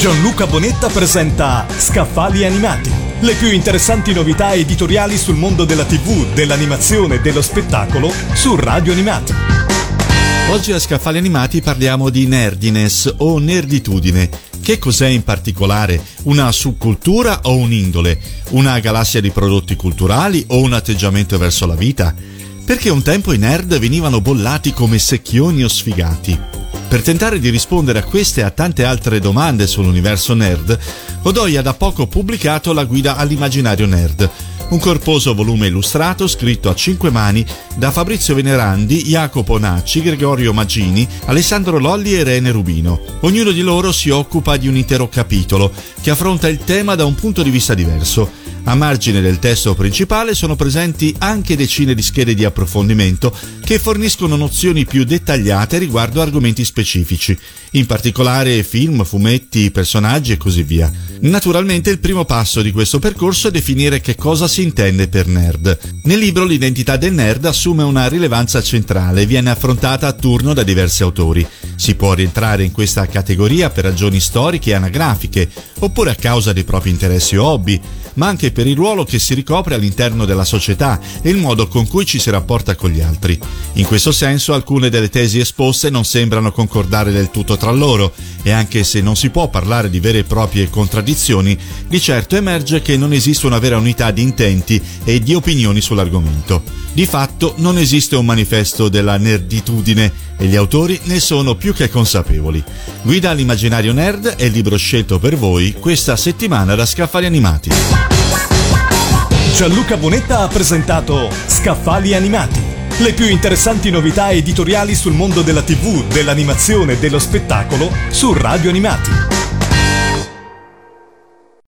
Gianluca Bonetta presenta Scaffali Animati, le più interessanti novità editoriali sul mondo della TV, dell'animazione e dello spettacolo su Radio Animati. Oggi a Scaffali Animati parliamo di nerdiness o nerditudine. Che cos'è in particolare? Una subcultura o un'indole? Una galassia di prodotti culturali o un atteggiamento verso la vita? Perché un tempo i nerd venivano bollati come secchioni o sfigati. Per tentare di rispondere a queste e a tante altre domande sull'universo nerd, Odoia ha da poco pubblicato la Guida all'Immaginario Nerd, un corposo volume illustrato scritto a 5 mani da Fabrizio Venerandi, Jacopo Nacci, Gregorio Magini, Alessandro Lolli e Rene Rubino. Ognuno di loro si occupa di un intero capitolo che affronta il tema da un punto di vista diverso. A margine del testo principale sono presenti anche decine di schede di approfondimento che forniscono nozioni più dettagliate riguardo argomenti specifici, in particolare film, fumetti, personaggi e così via. Naturalmente il primo passo di questo percorso è definire che cosa si intende per nerd. Nel libro l'identità del nerd assume una rilevanza centrale e viene affrontata a turno da diversi autori. Si può rientrare in questa categoria per ragioni storiche e anagrafiche, oppure a causa dei propri interessi o hobby, ma anche per il ruolo che si ricopre all'interno della società e il modo con cui ci si rapporta con gli altri. In questo senso alcune delle tesi esposte non sembrano concordare del tutto tra loro, e anche se non si può parlare di vere e proprie contraddizioni, di certo emerge che non esiste una vera unità di intenti e di opinioni sull'argomento. Di fatto non esiste un manifesto della nerditudine e gli autori ne sono più che consapevoli. Guida all'Immaginario Nerd è il libro scelto per voi questa settimana da Scaffali Animati. Gianluca Bonetta ha presentato Scaffali Animati, le più interessanti novità editoriali sul mondo della TV, dell'animazione e dello spettacolo su Radio Animati.